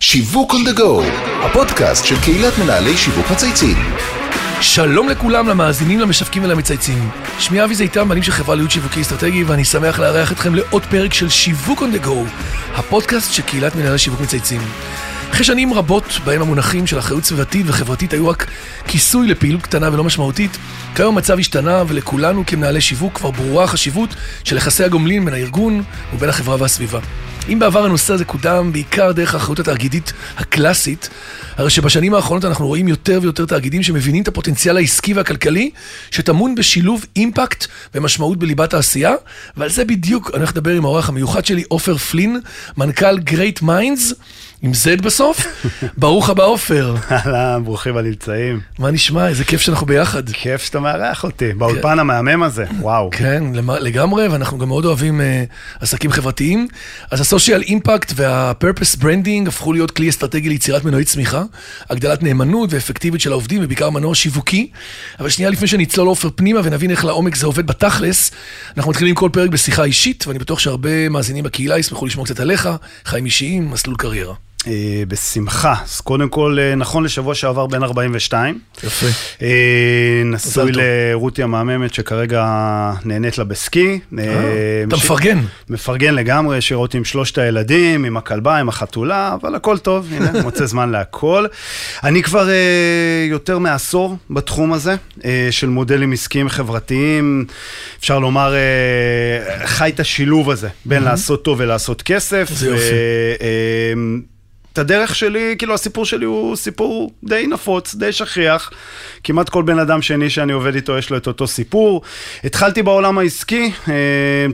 שיווק on the go, הפודקאסט של קהילת מנהלי שיווק מצייצים. שלום לכולם, למאזינים, למשווקים ולמצייצים. שמי אבי זיתמר, אני של חברה להיות שיווקי אסטרטגי, ואני שמח לארח אתכם לעוד פרק של שיווק on the go, הפודקאסט של קהילת מנהלי שיווק מצייצים. אחרי שנים רבות בהם המונחים של אחריות סביבתית וחברתית היו רק כיסוי לפעילות קטנה ולא משמעותית, כיום המצב השתנה ולכולנו כמנהלי שיווק כבר ברורה החשיבות של יחסי הגומלין בין הארגון ובין החברה והסביבה. אם בעבר הנושא הזה קודם בעיקר דרך האחריות התאגידית הקלאסית, הרי שבשנים האחרונות אנחנו רואים יותר ויותר תאגידים שמבינים את הפוטנציאל העסקי והכלכלי שטמון בשילוב אימפקט ומשמעות בליבת העשייה, ועל זה בדיוק אני הולך לדבר עם האורח המיוחד שלי, עופר פלין, מנכ"ל Great Minds, עם זד בסוף. ברוך הבא עופר. הלאה, ברוכים הנמצאים. מה נשמע? איזה כיף שאנחנו ביחד. כיף שאתה מארח אותי, באולפן המהמם הזה, וואו. כן, לגמרי, ואנחנו גם מאוד אוהבים עסקים חברתיים. אז הסושיאל אימפקט והפרפס ברנדינג הפכו להיות כלי אסטרטגי ליצירת מנועי צמיחה, הגדלת נאמנות ואפקטיבית של העובדים, ובעיקר מנוע שיווקי. אבל שנייה לפני שנצלול עופר פנימה ונבין איך לעומק זה עובד בתכלס, אנחנו מתחילים כל פרק בשיחה אישית, ואני בטוח שהרבה מאזינים בקהילה ישמחו לשמוע קצת עליך, חיים אישיים, מסלול קריירה. בשמחה. אז קודם כל, נכון לשבוע שעבר בן 42. יפה. נשוי לרותי המאממת שכרגע נהנית לה בסקי. אתה מפרגן. מפרגן לגמרי, שרותי עם שלושת הילדים, עם הכלבה, עם החתולה, אבל הכל טוב, הנה, מוצא זמן להכל. אני כבר יותר מעשור בתחום הזה, של מודלים עסקיים חברתיים, אפשר לומר, חי את השילוב הזה, בין לעשות טוב ולעשות כסף. זה יופי. את הדרך שלי, כאילו הסיפור שלי הוא סיפור די נפוץ, די שכיח. כמעט כל בן אדם שני שאני עובד איתו, יש לו את אותו סיפור. התחלתי בעולם העסקי,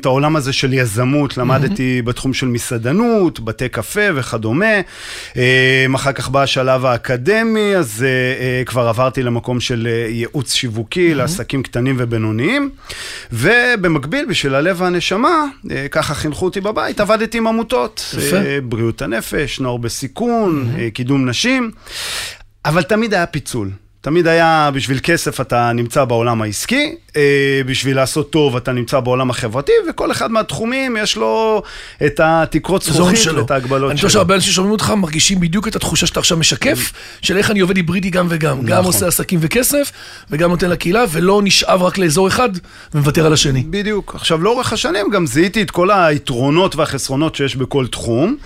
את העולם הזה של יזמות, למדתי בתחום של מסעדנות, בתי קפה וכדומה. אחר כך בא השלב האקדמי, אז כבר עברתי למקום של ייעוץ שיווקי, לעסקים קטנים ובינוניים. ובמקביל, בשביל הלב והנשמה, ככה חינכו אותי בבית, עבדתי עם עמותות, בריאות הנפש, נוער בסיכון, קידום נשים, אבל תמיד היה פיצול. תמיד היה בשביל כסף אתה נמצא בעולם העסקי, בשביל לעשות טוב אתה נמצא בעולם החברתי, וכל אחד מהתחומים יש לו את התקרות זכוכית ואת ההגבלות שלו. אני חושב שהרבה אנשים שומעים אותך מרגישים בדיוק את התחושה שאתה עכשיו משקף, של איך אני עובד היברידי גם וגם. גם עושה עסקים וכסף, וגם נותן לקהילה, ולא נשאב רק לאזור אחד ומוותר על השני. בדיוק. עכשיו, לאורך השנים גם זיהיתי את כל היתרונות והחסרונות שיש בכל תחום,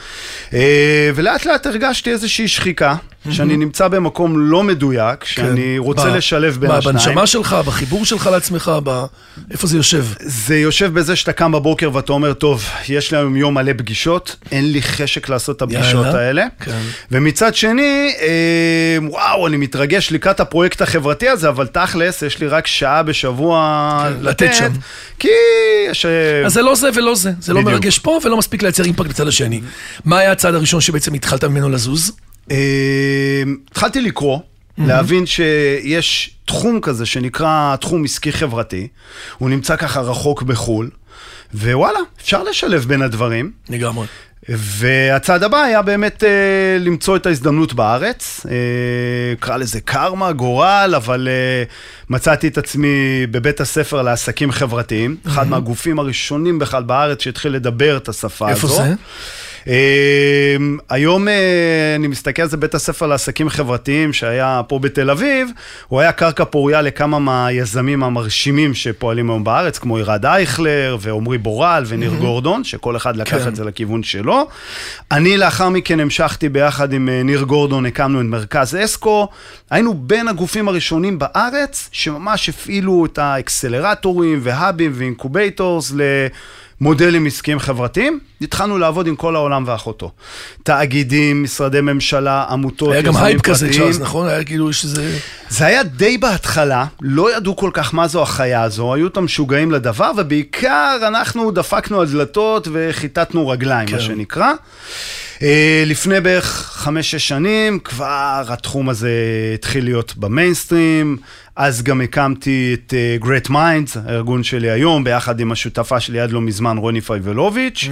ולאט לאט הרגשתי איזושהי שחיקה. שאני נמצא במקום לא מדויק, שאני רוצה לשלב בין השניים. בנשמה שלך, בחיבור שלך לעצמך, איפה זה יושב? זה יושב בזה שאתה קם בבוקר ואתה אומר, טוב, יש לי היום יום מלא פגישות, אין לי חשק לעשות את הפגישות האלה. ומצד שני, וואו, אני מתרגש לקראת הפרויקט החברתי הזה, אבל תכלס, יש לי רק שעה בשבוע לתת שם. כי יש... אז זה לא זה ולא זה. זה לא מרגש פה ולא מספיק לייצר אימפקט בצד השני. מה היה הצעד הראשון שבעצם התחלת ממנו לזוז? התחלתי לקרוא, להבין שיש תחום כזה שנקרא תחום עסקי חברתי, הוא נמצא ככה רחוק בחול, ווואלה, אפשר לשלב בין הדברים. לגמרי. והצעד הבא היה באמת למצוא את ההזדמנות בארץ, קרא לזה קרמה, גורל, אבל מצאתי את עצמי בבית הספר לעסקים חברתיים, אחד מהגופים הראשונים בכלל בארץ שהתחיל לדבר את השפה הזו. איפה זה? היום אני מסתכל על זה, בית הספר לעסקים חברתיים שהיה פה בתל אביב, הוא היה קרקע פוריה לכמה מהיזמים המרשימים שפועלים היום בארץ, כמו אירד אייכלר ועומרי בורל וניר גורדון, שכל אחד לקח את זה לכיוון שלו. אני לאחר מכן המשכתי ביחד עם ניר גורדון, הקמנו את מרכז אסקו, היינו בין הגופים הראשונים בארץ שממש הפעילו את האקסלרטורים והאבים ואינקובייטורס ל... מודלים עסקיים חברתיים, התחלנו לעבוד עם כל העולם ואחותו. תאגידים, משרדי ממשלה, עמותות, היה גם הייפ כזה, צ'ארס, נכון? היה כאילו שזה... זה היה די בהתחלה, לא ידעו כל כך מה זו החיה הזו, היו את המשוגעים לדבר, ובעיקר אנחנו דפקנו על דלתות וחיטטנו רגליים, מה שנקרא. לפני בערך 5-6 שנים, כבר התחום הזה התחיל להיות במיינסטרים, אז גם הקמתי את Great Minds, הארגון שלי היום, ביחד עם השותפה שלי עד לא מזמן, רוני פייבלוביץ',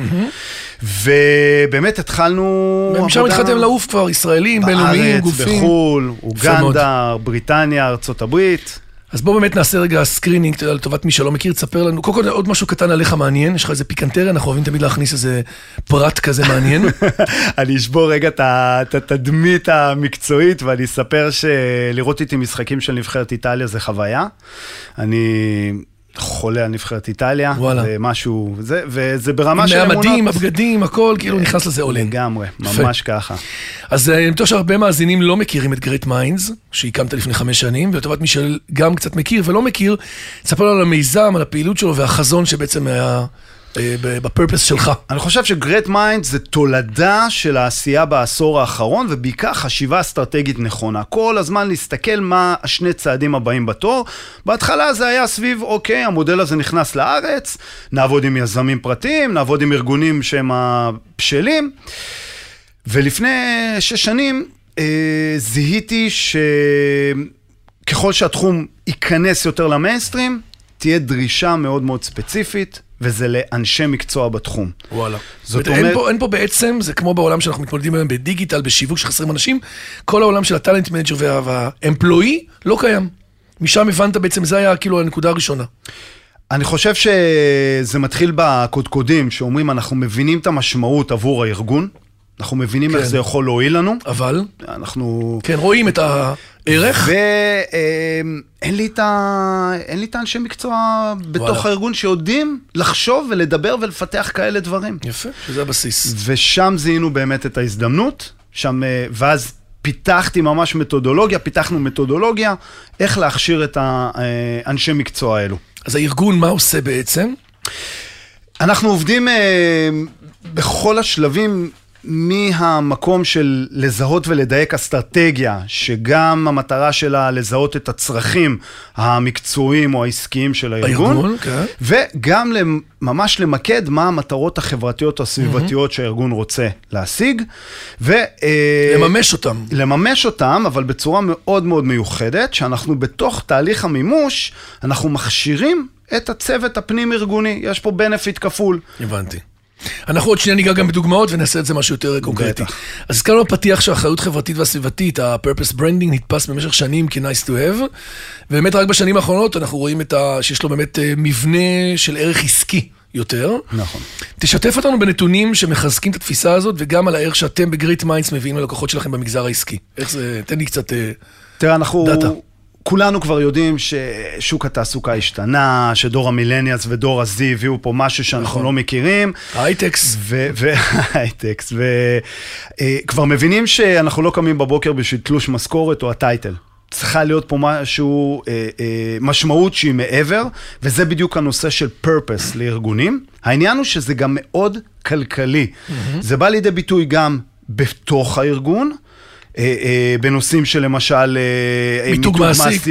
ובאמת התחלנו... ומשם התחלתם לעוף כבר, ישראלים, בינלאומיים, גופים. בארץ, בחול, אוגנדה, בריטניה, ארצות הברית. אז בואו באמת נעשה רגע סקרינינג, אתה יודע, לטובת מי שלא מכיר, תספר לנו, קודם כל עוד משהו קטן עליך מעניין, יש לך איזה פיקנטריה, אנחנו אוהבים תמיד להכניס איזה פרט כזה מעניין. אני אשבור רגע את התדמית המקצועית, ואני אספר שלראות איתי משחקים של נבחרת איטליה זה חוויה. אני חולה על נבחרת איטליה, זה משהו, וזה ברמה של אמונות. מהמדים, הבגדים, הכל, כאילו נכנס לזה עולן. לגמרי, ממש ככה. אז אני בטוח שהרבה מאזינים לא מכירים את Great Minds, שהקמת לפני 5 שנים, ולטובת מי שגם קצת מכיר ולא מכיר, תספר על המיזם, על הפעילות שלו והחזון שבעצם היה בפרפס שלך. אני חושב שגרייט מיינד זה תולדה של העשייה בעשור האחרון, ובעיקר חשיבה אסטרטגית נכונה. כל הזמן להסתכל מה השני צעדים הבאים בתור. בהתחלה זה היה סביב, אוקיי, המודל הזה נכנס לארץ, נעבוד עם יזמים פרטיים, נעבוד עם ארגונים שהם הפשלים. ולפני 6 שנים זיהיתי שככל שהתחום ייכנס יותר למיינסטרים, תהיה דרישה מאוד מאוד ספציפית, וזה לאנשי מקצוע בתחום. וואלה. זאת אומרת, אין פה בעצם, זה כמו בעולם שאנחנו מתמודדים היום בדיגיטל, בשיווק שחסרים אנשים, כל העולם של הטלנט מנג'ר והאמפלואי לא קיים. משם הבנת בעצם, זה היה כאילו הנקודה הראשונה. אני חושב שזה מתחיל בקודקודים, שאומרים אנחנו מבינים את המשמעות עבור הארגון, אנחנו מבינים כן. איך זה יכול להועיל לנו. אבל? אנחנו... כן, רואים את הערך. ואין לי את האנשי מקצוע בתוך וואלה. הארגון שיודעים לחשוב ולדבר ולפתח כאלה דברים. יפה, שזה הבסיס. ושם זיהינו באמת את ההזדמנות, שם, ואז פיתחתי ממש מתודולוגיה, פיתחנו מתודולוגיה, איך להכשיר את האנשי מקצוע האלו. אז הארגון מה עושה בעצם? אנחנו עובדים בכל השלבים, מהמקום של לזהות ולדייק אסטרטגיה, שגם המטרה שלה לזהות את הצרכים המקצועיים או העסקיים של הארגון, וגם ממש למקד מה המטרות החברתיות או הסביבתיות שהארגון רוצה להשיג, ולממש אותם. לממש אותם, אבל בצורה מאוד מאוד מיוחדת, שאנחנו בתוך תהליך המימוש, אנחנו מכשירים את הצוות הפנים ארגוני, יש פה בנפיט כפול. הבנתי. אנחנו עוד שנייה ניגע גם בדוגמאות ונעשה את זה משהו יותר קונקרטי. אז כאן הוא פתיח שהאחריות חברתית והסביבתית, ה-purpose branding נתפס במשך שנים כ-nice to have, ובאמת רק בשנים האחרונות אנחנו רואים שיש לו באמת מבנה של ערך עסקי יותר. נכון. תשתף אותנו בנתונים שמחזקים את התפיסה הזאת, וגם על הערך שאתם בגריט מיינדס מביאים ללקוחות שלכם במגזר העסקי. איך זה? תן לי קצת דאטה. כולנו כבר יודעים ששוק התעסוקה השתנה, שדור המילניאס ודור הזי הביאו פה משהו שאנחנו לא מכירים. הייטקס. הייטקס. וכבר מבינים שאנחנו לא קמים בבוקר בשביל תלוש משכורת או הטייטל. צריכה להיות פה משהו, משמעות שהיא מעבר, וזה בדיוק הנושא של purpose לארגונים. העניין הוא שזה גם מאוד כלכלי. זה בא לידי ביטוי גם בתוך הארגון, בנושאים של למשל מיתוג מעסיק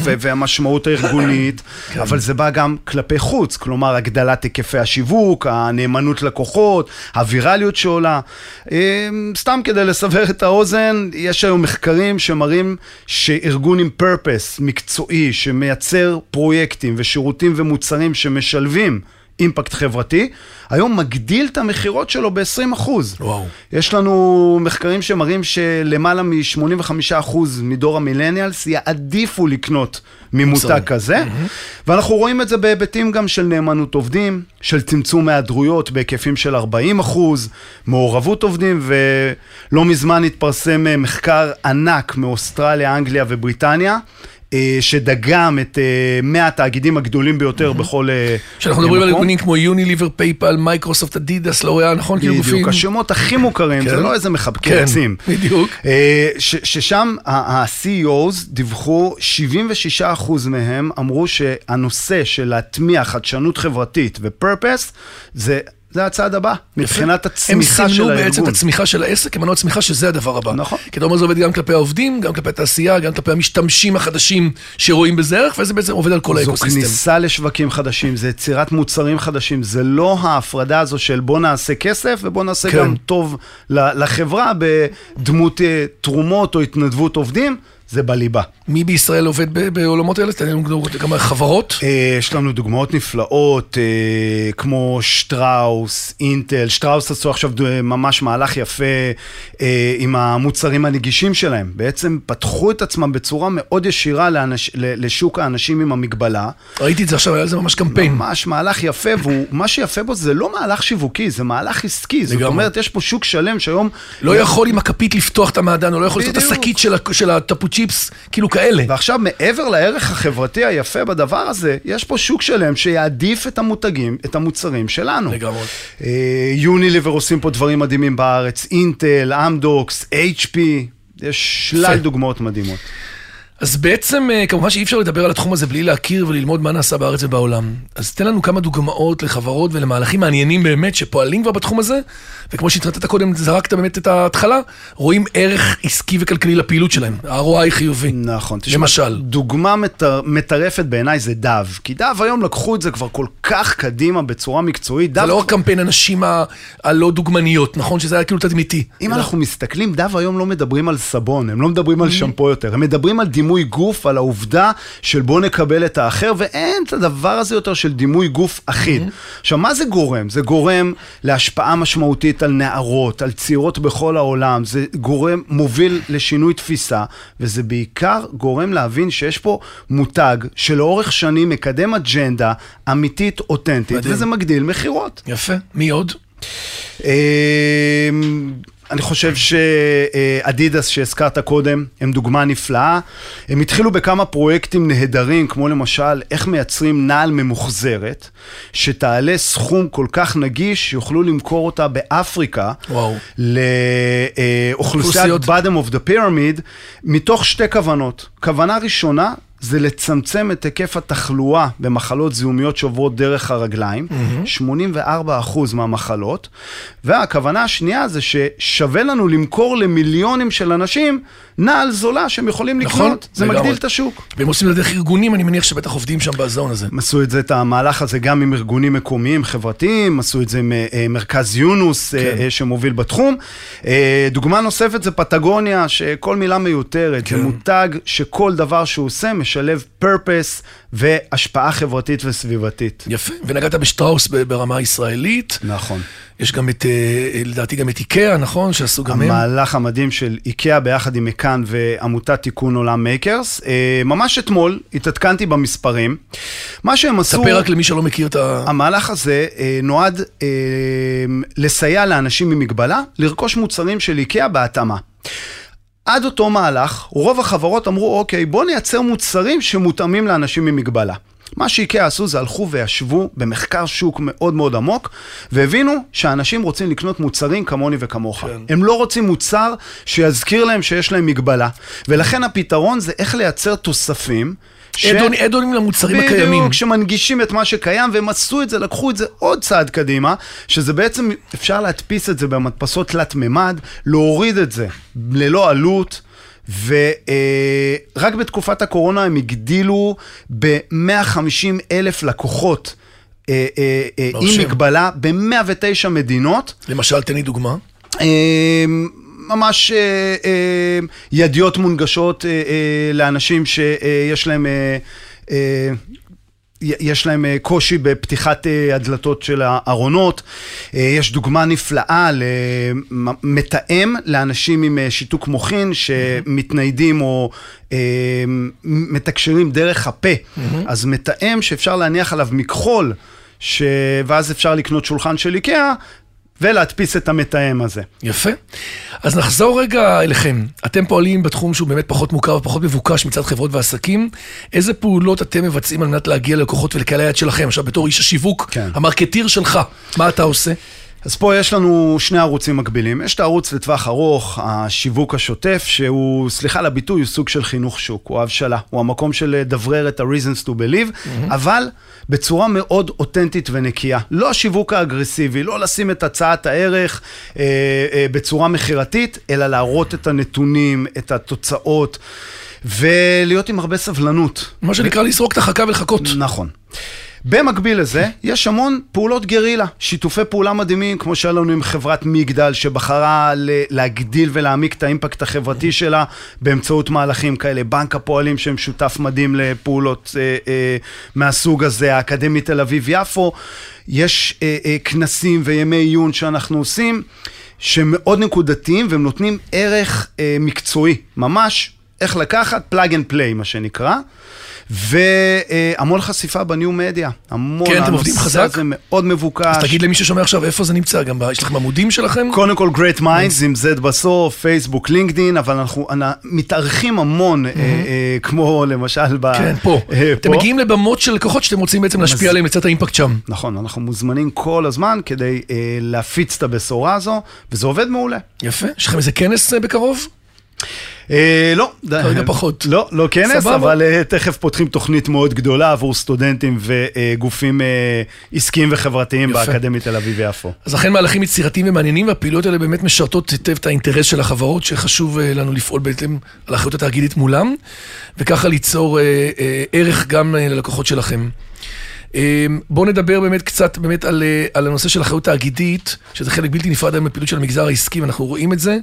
והמשמעות הארגונית, אבל זה בא גם כלפי חוץ, כלומר הגדלת היקפי השיווק, הנאמנות לקוחות, הווירליות שעולה. סתם כדי לסבר את האוזן, יש היום מחקרים שמראים שארגון עם פרפס מקצועי שמייצר פרויקטים ושירותים ומוצרים שמשלבים אימפקט חברתי, היום מגדיל את המחירות שלו ב-20%. וואו. יש לנו מחקרים שמראים שלמעלה מ-85% מדור המילניאלס יעדיפו לקנות ממותג כזה, ואנחנו רואים את זה בהיבטים גם של נאמנות עובדים, של צמצום מהדרויות בהיקפים של 40%, מעורבות עובדים, ולא מזמן התפרסם מחקר ענק מאוסטרליה, אנגליה ובריטניה, שדגם את 100 התאגידים הגדולים ביותר בכל... שאנחנו מדברים על ארגונים כמו יוניליבר, פייפל, מייקרוסופט, אדידס, לא רואה, נכון? בדיוק, השמות הכי מוכרים, זה לא איזה מחבקי עצים. בדיוק. ששם ה-CEOs דיווחו, 76% מהם אמרו שהנושא של להטמיע חדשנות חברתית ופרפס, זה הצעד הבא, מבחינת הצמיחה של הארגון. הם סימנו בעצם את הצמיחה של העסק, הם ענו הצמיחה שזה הדבר הבא. נכון. כי אתה אומר, זה עובד גם כלפי העובדים, גם כלפי התעשייה, גם כלפי המשתמשים החדשים שרואים בזה ערך, וזה בעצם עובד על כל האקוסיסטם. זו כניסה לשווקים חדשים, זה יצירת מוצרים חדשים, זה לא ההפרדה הזו של בוא נעשה כסף, ובוא נעשה גם טוב לחברה, בדמות תרומות או התנדבות עובדים, זה בליבה. מי בישראל עובד בעולמות האלה? תן לנו דוגמאות כמה חברות? יש לנו דוגמאות נפלאות, כמו שטראוס, אינטל. שטראוס עשו עכשיו ממש מהלך יפה עם המוצרים הנגישים שלהם. בעצם פתחו את עצמם בצורה מאוד ישירה לשוק האנשים עם המגבלה. ראיתי את זה עכשיו, היה לזה ממש קמפיין. ממש מהלך יפה, ומה שיפה בו זה לא מהלך שיווקי, זה מהלך עסקי. זאת אומרת, יש פה שוק שלם שהיום... לא יכול עם הכפית לפתוח את המעדן, או לא יכול לפתוח את השקית של הטפוצ'י צ'יפס, כאילו כאלה. ועכשיו, מעבר לערך החברתי היפה בדבר הזה, יש פה שוק שלם שיעדיף את המותגים, את המוצרים שלנו. לגמרי. יוניליבר עושים פה דברים מדהימים בארץ, אינטל, אמדוקס, HP, יש שלל דוגמאות מדהימות. אז בעצם, כמובן שאי אפשר לדבר על התחום הזה בלי להכיר וללמוד מה נעשה בארץ ובעולם. אז תן לנו כמה דוגמאות לחברות ולמהלכים מעניינים באמת שפועלים כבר בתחום הזה, וכמו שהתנתת קודם, זרקת באמת את ההתחלה, רואים ערך עסקי וכלכלי לפעילות שלהם. ה-ROI חיובי. נכון. למשל. דוגמה מטרפת בעיניי זה דב, כי דב היום לקחו את זה כבר כל כך קדימה בצורה מקצועית. זה לא רק קמפיין הנשים הלא דוגמניות, נכון? שזה היה כאילו תדמיתי. אם אנחנו מסתכלים, דב היום לא מדברים על סבון, הם לא מדברים על שמפו יותר, הם מדברים על דימוי גוף, על העובדה של בוא נקבל את האחר, ואין את הדבר הזה יותר של דימוי גוף אחיד. עכשיו, מה זה גורם? זה גורם להשפעה משמעותית על נערות, על צעירות בכל העולם, זה גורם מוביל לשינוי תפיסה, וזה בעיקר גורם להבין שיש פה מותג שלאורך שנים מקדם אג'נדה אמיתית, אותנטית, וזה מגדיל מחירות. יפה. מי עוד? אני חושב שאדידס שהזכרת קודם, הם דוגמה נפלאה. הם התחילו בכמה פרויקטים נהדרים, כמו למשל, איך מייצרים נעל ממוחזרת, שתעלה סכום כל כך נגיש, שיוכלו למכור אותה באפריקה, לאוכלוסיית bottom of the pyramid, מתוך שתי כוונות. כוונה ראשונה, זה לצמצם את היקף התחלואה במחלות זיהומיות שעוברות דרך הרגליים, 84% מהמחלות, והכוונה השנייה זה ששווה לנו למכור למיליונים של אנשים נעל זולה שהם יכולים לקנות, זה מגדיל את השוק. והם עושים את זה דרך ארגונים, אני מניח שבטח עובדים שם באזון הזה. עשו את זה, את המהלך הזה גם עם ארגונים מקומיים, חברתיים, עשו את זה עם מרכז יונוס שמוביל בתחום. דוגמה נוספת זה פטגוניה, שכל מילה מיותרת, זה מותג שכל דבר שהוא עושה, שלב פרפס והשפעה חברתית וסביבתית. יפה, ונגעת בשטראוס ברמה הישראלית. נכון. יש גם את, לדעתי גם את איקאה, נכון? שעשו גם המהלך המדהים של איקאה ביחד עם מכאן ועמותת תיקון עולם מייקרס. ממש אתמול התעדכנתי במספרים. מה שהם עשו... תספר רק למי שלא מכיר את ה... המהלך הזה נועד לסייע לאנשים ממגבלה לרכוש מוצרים של איקאה בהתאמה. עד אותו מהלך, רוב החברות אמרו, אוקיי, בוא נייצר מוצרים שמותאמים לאנשים ממגבלה. מה שאיקאה עשו זה הלכו וישבו במחקר שוק מאוד מאוד עמוק, והבינו שאנשים רוצים לקנות מוצרים כמוני וכמוך. הם לא רוצים מוצר שיזכיר להם שיש להם מגבלה. ולכן הפתרון זה איך לייצר תוספים, אדונים למוצרים הקיימים. בדיוק, שמנגישים את מה שקיים, והם עשו את זה, לקחו את זה עוד צעד קדימה, שזה בעצם אפשר להדפיס את זה במדפסות תלת ממד, להוריד את זה ללא עלות, ורק בתקופת הקורונה הם הגדילו ב-150,000 לקוחות עם מגבלה, ב-109 מדינות. למשל, תני דוגמה. ממש ידיות מונגשות לאנשים שיש להם קושי בפתיחת הדלתות של הארונות. יש דוגמה נפלאה למתאם לאנשים עם שיתוק מוחין שמתניידים או מתקשרים דרך הפה. אז מתאם שאפשר להניח עליו מכחול, ואז אפשר לקנות שולחן של איקאה, ולהדפיס את המתאם הזה. יפה. אז נחזור רגע אליכם. אתם פועלים בתחום שהוא באמת פחות מוכר ופחות מבוקש מצד חברות ועסקים. איזה פעולות אתם מבצעים על מנת להגיע ללקוחות ולקהל היעד שלכם? עכשיו, בתור איש השיווק, המרקטיר שלך, מה אתה עושה? אז פה יש לנו שני ערוצים מקבילים. יש את הערוץ לטווח ארוך, השיווק השוטף, שהוא, סליחה לביטוי, הוא סוג של חינוך שוק, הוא הבשלה, הוא המקום של דברר את ה-reasons to believe, אבל בצורה מאוד אותנטית ונקייה. לא השיווק האגרסיבי, לא לשים את הצעת הערך בצורה מחירתית, אלא להראות את הנתונים, את התוצאות, ולהיות עם הרבה סבלנות. מה שנקרא לסרוק את החכה ולחכות. נכון. במקביל לזה, יש המון פעולות גרילה, שיתופי פעולה מדהימים, כמו שהיה לנו עם חברת מגדל, שבחרה להגדיל ולהעמיק את האימפקט החברתי שלה, באמצעות מהלכים כאלה, בנק הפועלים שהם שותף מדהים לפעולות מהסוג הזה, האקדמית תל אביב יפו, יש כנסים וימי עיון שאנחנו עושים, שמאוד נקודתיים, והם נותנים ערך מקצועי, ממש, איך לקחת פלאג אנד פליי, מה שנקרא, והמון חשיפה בניו מדיה, המון, כן, אתם עובדים חזק, זה מאוד מבוקש. אז תגיד למי ששומע עכשיו איפה זה נמצא, גם יש לכם עמודים שלכם? קודם כל Great Minds, עם Z בסוף, פייסבוק, לינקדין, אבל אנחנו מתארחים המון, כמו למשל כן, פה. אתם מגיעים לבמות של לקוחות שאתם רוצים בעצם להשפיע עליהם, לצאת האימפקט שם. נכון, אנחנו מוזמנים כל הזמן כדי להפיץ את הבשורה הזו, וזה עובד מעולה. יפה, יש לכם איזה כנס בקרוב? לא, כרגע פחות. לא כנס, אבל תכף פותחים תוכנית מאוד גדולה עבור סטודנטים וגופים עסקיים וחברתיים באקדמית תל אביב ויפו. אז אכן מהלכים יצירתיים ומעניינים, והפעילויות האלה באמת משרתות היטב את האינטרס של החברות, שחשוב לנו לפעול בהתאם על האחריות התאגידית מולם, וככה ליצור ערך גם ללקוחות שלכם. בואו נדבר באמת קצת באמת על הנושא של האחריות התאגידית, שזה חלק בלתי נפרד מהפעילות של המגזר העסקי, ואנחנו רואים את זה.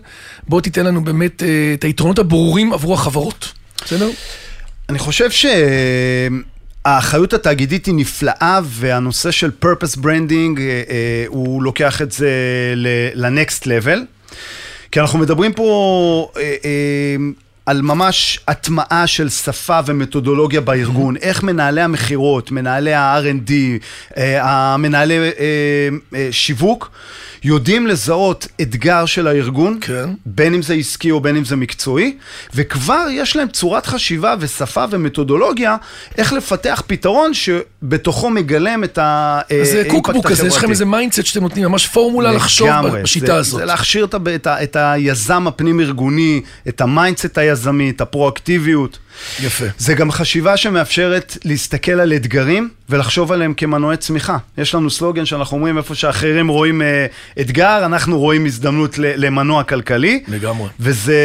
בואו תיתן לנו באמת את היתרונות הברורים עבור החברות. בסדר? אני חושב שהאחריות התאגידית היא נפלאה, והנושא של purpose branding, הוא לוקח את זה לנקסט לבל, כי אנחנו מדברים פה על ממש התמאה של שפה ומתודולוגיה בארגון, איך מנהלי המחירות, מנהלי ה-R&D, מנהלי שיווק, יודעים לזהות אתגר של הארגון, בין אם זה עסקי או בין אם זה מקצועי, וכבר יש להם צורת חשיבה ושפה ומתודולוגיה, איך לפתח פתרון שבתוכו מגלם את האימפקט החברתי. אז זה קוקבוק הזה, יש לכם איזה מיינדסט שאתם נותנים, ממש פורמולה לחשוב בשיטה הזאת. זה להכשיר את היזם הפנים ארגוני, את המיינדסט היזמי, את הפרואקטיביות. יפה. זה גם חשיבה שמאפשרת להסתכל על אתגרים ולחשוב עליהם כמנועי צמיחה. יש לנו סלוגן שאנחנו אומרים איפה שאחרים רואים אתגר, אנחנו רואים הזדמנות למנוע כלכלי. לגמרי. וזה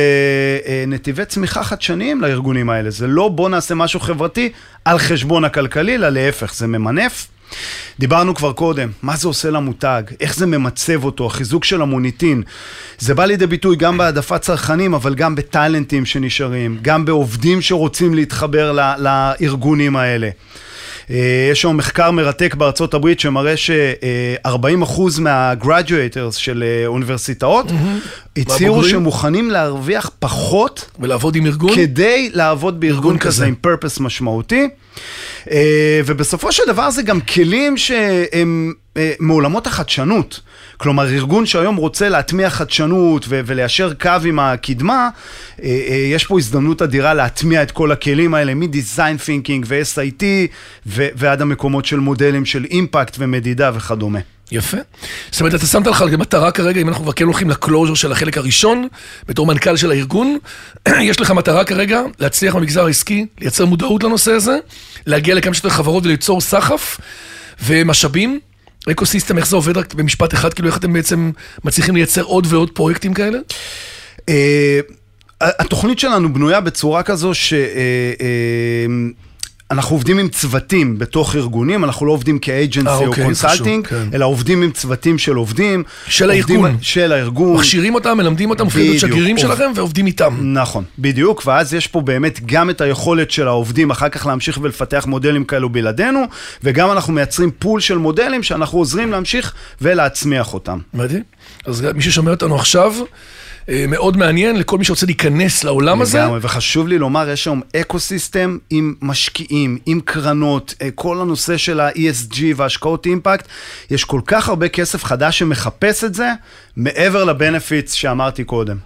נתיבי צמיחה חדשניים לארגונים האלה. זה לא בוא נעשה משהו חברתי על חשבון הכלכלי, אלא להפך, זה ממנף. דיברנו כבר קודם, מה זה עושה למותג, איך זה ממצב אותו, החיזוק של המוניטין, זה בא לידי ביטוי גם בהעדפת צרכנים, אבל גם בטלנטים שנשארים, גם בעובדים שרוצים להתחבר לארגונים האלה. יש שם מחקר מרתק בארצות הברית שמראה ש40% מהגראדואטרס של אוניברסיטאות הציעו שמוכנים להרוויח פחות ולעבוד עם ארגון כדי לעבוד בארגון כזה עם פרפס משמעותי, ובסופו של דבר זה גם כלים שהם מעולמות החדשנות, כלומר ארגון שהיום רוצה להטמיע חדשנות וליישר קו עם הקדמה, יש פה הזדמנות אדירה להטמיע את כל הכלים האלה, מ-Design Thinking ו-SIT ועד המקומות של מודלים של אימפקט ומדידה וכדומה. יפה. זאת אומרת, אתה שמת לך מטרה כרגע, אם אנחנו וכן הולכים לקלוז'ר של החלק הראשון, בתור מנכ"ל של הארגון, יש לך מטרה כרגע להצליח במגזר העסקי, לייצר מודעות לנושא הזה, להגיע לכמה שיותר חברות וליצור סחף ומשאבים, אקוסיסטם, איך זה עובד רק במשפט אחד, כאילו איך אתם בעצם מצליחים לייצר עוד ועוד פרויקטים כאלה? התוכנית שלנו בנויה בצורה כזו ש... אנחנו עובדים עם צוותים בתוך ארגונים, אנחנו לא עובדים כאג'נסי או קונסלטינג, אלא עובדים עם צוותים של עובדים. של הארגון. של הארגון. מכשירים אותם, מלמדים אותם, הופכים להיות שגרירים שלכם ועובדים איתם. נכון, בדיוק, ואז יש פה באמת גם את היכולת של העובדים, אחר כך להמשיך ולפתח מודלים כאלו בלעדינו, וגם אנחנו מייצרים פול של מודלים שאנחנו עוזרים להמשיך ולהצמיח אותם. מדהים. אז מי ששומע אותנו עכשיו, מאוד מעניין לכל מי שרוצה להיכנס לעולם הזה. וחשוב לי לומר, יש שם אקוסיסטם עם משקיעים, עם קרנות, כל הנושא של ה-ESG וההשקעות אימפקט, יש כל כך הרבה כסף חדש שמחפש את זה, מעבר לבנפיץ שאמרתי קודם.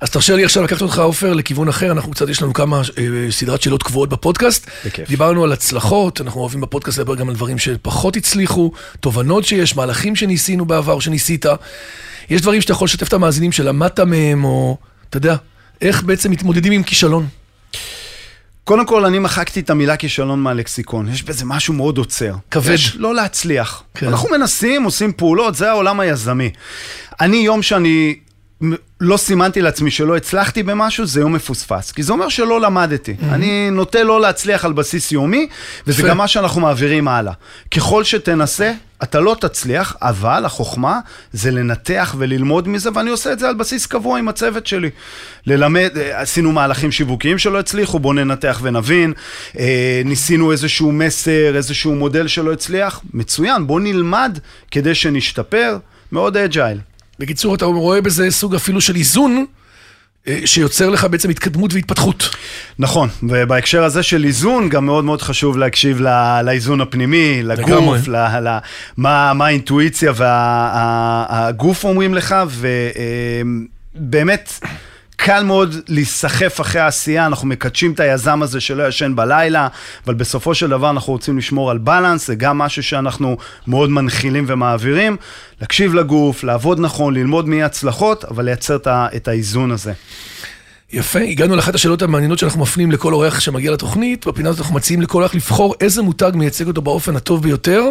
אז תרשה לי עכשיו לקחת אותך, עופר, לכיוון אחר, אנחנו קצת, יש לנו כמה סדרת שאלות קבועות בפודקאסט, דיברנו על הצלחות, אנחנו אוהבים בפודקאסט לדבר גם על דברים שפחות הצליחו, תובנות שיש, מהלכים שניסינו בעבר, שניסית, יש דברים שאתה יכול לשתף את המאזינים שלמדת מהם, או, אתה יודע, איך בעצם מתמודדים עם כישלון? קודם כל, אני מחקתי את המילה כישלון מהלקסיקון. יש בזה משהו מאוד עוצר. כבד. יש לא להצליח. כן. אנחנו מנסים, עושים פעולות, זה העולם היזמי. אני, יום שאני לא סימנתי לעצמי שלא הצלחתי במשהו, זה יום מפוספס. כי זה אומר שלא למדתי. אני נוטה לא להצליח על בסיס יומי, וזה גם מה שאנחנו מעבירים הלאה. ככל שתנסה, אתה לא תצליח, אבל החוכמה זה לנתח וללמוד מזה, ואני עושה את זה על בסיס קבוע עם הצוות שלי. ללמד, עשינו מהלכים שיווקיים שלא הצליחו, בוא ננתח ונבין, ניסינו איזשהו מסר, איזשהו מודל שלא הצליח, מצוין, בוא נלמד כדי שנשתפר, מאוד אג'ייל. בקיצור, אתה רואה בזה סוג אפילו של איזון, שיוצר לך בעצם התקדמות והתפתחות. נכון, ובהקשר הזה של איזון, גם מאוד מאוד חשוב להקשיב לאיזון הפנימי, לגוף, מה האינטואיציה והגוף אומרים לך, ובאמת קל מאוד להיסחף אחרי העשייה, אנחנו מקדשים את היזם הזה שלא ישן בלילה, אבל בסופו של דבר אנחנו רוצים לשמור על בלנס, זה גם משהו שאנחנו מאוד מנחילים ומעבירים, להקשיב לגוף, לעבוד נכון, ללמוד מהצלחות, אבל לייצר את האיזון הזה. יפה, הגענו לאחת השאלות המעניינות שאנחנו מפנים לכל אורח שמגיע לתוכנית, בפינה הזאת אנחנו מציעים לכל אורח לבחור איזה מותג מייצג אותו באופן הטוב ביותר,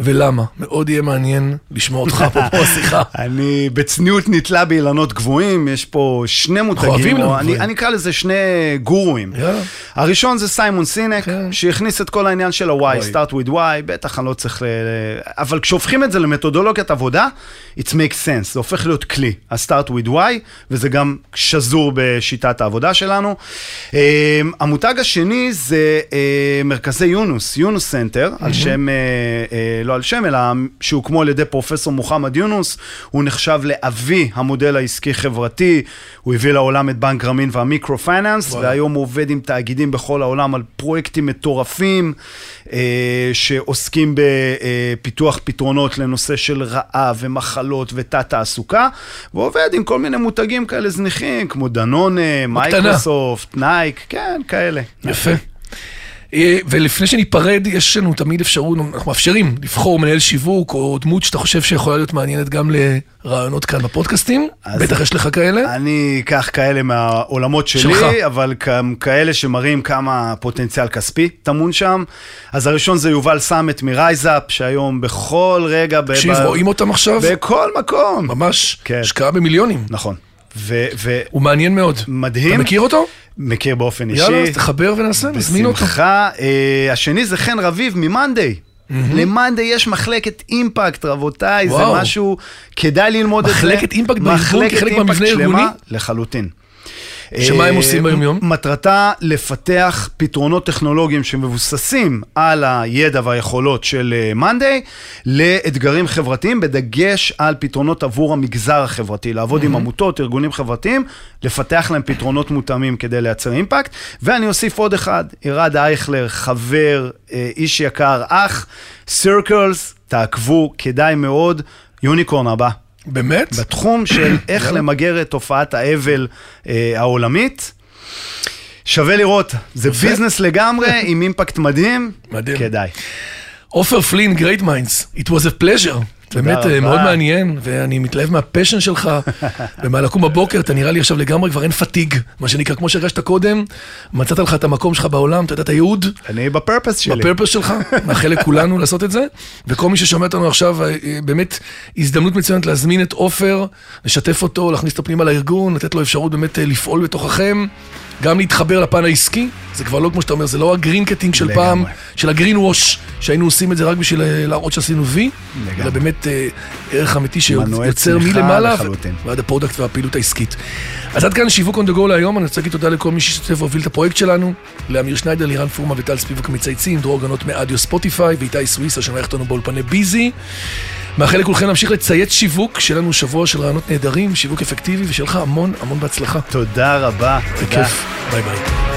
ולמה? מאוד יהיה מעניין לשמוע אותך פה בשיחה. אני בצניעות נתלה באילנות גבוהים, יש פה שני מותגים, אני אקרא לזה שני גורואים. הראשון זה סיימון סינק, שהכניס את כל העניין של ה-Y, start with Y, בטח אני לא צריך, אבל כשהופכים את זה למתודולוגיית עבודה, it makes sense, זה הופך להיות כלי, ה-start with Y, וזה גם שזור בשיטת העבודה שלנו. המותג השני זה מרכזי יונוס, יונוס סנטר, על שם... לא על שם, אלא שהוא כמו על ידי פרופסור מוחמד יונוס, הוא נחשב לאבי המודל העסקי חברתי, הוא הביא לעולם את בנק רמין והמיקרו-פייננס, והיום הוא עובד עם תאגידים בכל העולם על פרויקטים מטורפים, שעוסקים בפיתוח פתרונות לנושא של רעב ומחלות ותעסוקה, ועובד עם כל מיני מותגים כאלה זניחים, כמו דנונה, מייקרוסופט, נייק, כן, כאלה. יפה. ולפני שניפרד, יש לנו תמיד אפשרות, אנחנו מאפשרים לבחור מנהל שיווק או דמות שאתה חושב שיכולה להיות מעניינת גם לרעיונות כאן בפודקאסטים, בטח יש לך כאלה. אני אקח כאלה מהעולמות שלי, אבל כאלה שמראים כמה פוטנציאל כספי טמון שם. אז הראשון זה יובל סאמת מרייזאפ, שהיום בכל רגע... תקשיב, רואים אותם עכשיו? בכל מקום. ממש, השקעה במיליונים. נכון. הוא מעניין מאוד. מדהים. אתה מכיר אותו? מכיר באופן אישי. יאללה, אז תחבר ונעשה, נזמין אותו. בשמחה. השני זה חן רביב ממנדי. למנדי יש מחלקת אימפקט, רבותיי, זה משהו, כדאי ללמוד את זה. מחלקת אימפקט בארגון, כחלק מהמבנה ארגוני? לחלוטין. שמה הם עושים ביום יום? מטרתה לפתח פתרונות טכנולוגיים שמבוססים על הידע והיכולות של מנדי, לאתגרים חברתיים, בדגש על פתרונות עבור המגזר החברתי, לעבוד עם עמותות, ארגונים חברתיים, לפתח להם פתרונות מותאמים כדי לייצר אימפקט, ואני אוסיף עוד אחד, אידן אייכלר, חבר, איש יקר, אח, Circles, תעקבו, כדאי מאוד, יוניקורן הבא. באמת? בתחום של איך למגר את תופעת האבל העולמית. שווה לראות, זה ביזנס לגמרי, עם אימפקט מדהים. מדהים. כדאי. עופר פלין, Great Minds, it was a pleasure. באמת מאוד מעניין, ואני מתלהב מהפשן שלך, ומהלקום בבוקר, אתה נראה לי עכשיו לגמרי, כבר אין פתיג, מה שנקרא, כמו שהרגשת קודם, מצאת לך את המקום שלך בעולם, אתה יודע, את הייעוד. אני בפרפס שלי. בפרפס שלך, מאחל לכולנו לעשות את זה, וכל מי ששומע אותנו עכשיו, באמת הזדמנות מצוינת להזמין את עופר, לשתף אותו, להכניס את הפנים על הארגון, לתת לו אפשרות באמת לפעול בתוככם, גם להתחבר לפן העסקי, זה כבר לא כמו שאתה אומר, זה לא הגרינקטינג של פעם, של הגרינווש, שהיינו עושים את זה רק בשביל להראות שעשינו וי, אלא באמת ערך אמיתי שיוצר מלמעלה, ועד הפרודקט והפעילות העסקית. אז עד כאן שיווק on the go להיום, אני רוצה להגיד תודה לכל מי ששתתף והוביל את הפרויקט שלנו, לאמיר שניידר, לירן פורמה וטל ספיבק מצייצים, דרור גנות מאדיו ספוטיפיי, ואיתי סוויסה שמערכת אותנו באולפני ביזי. מאחל לכולכם להמשיך לציית שיווק, שיהיה לנו שבוע של רעיונות נהדרים, שיווק אפקטיבי, ושיהיה לך המון המון בהצלחה. תודה רבה. בכיף. ביי ביי.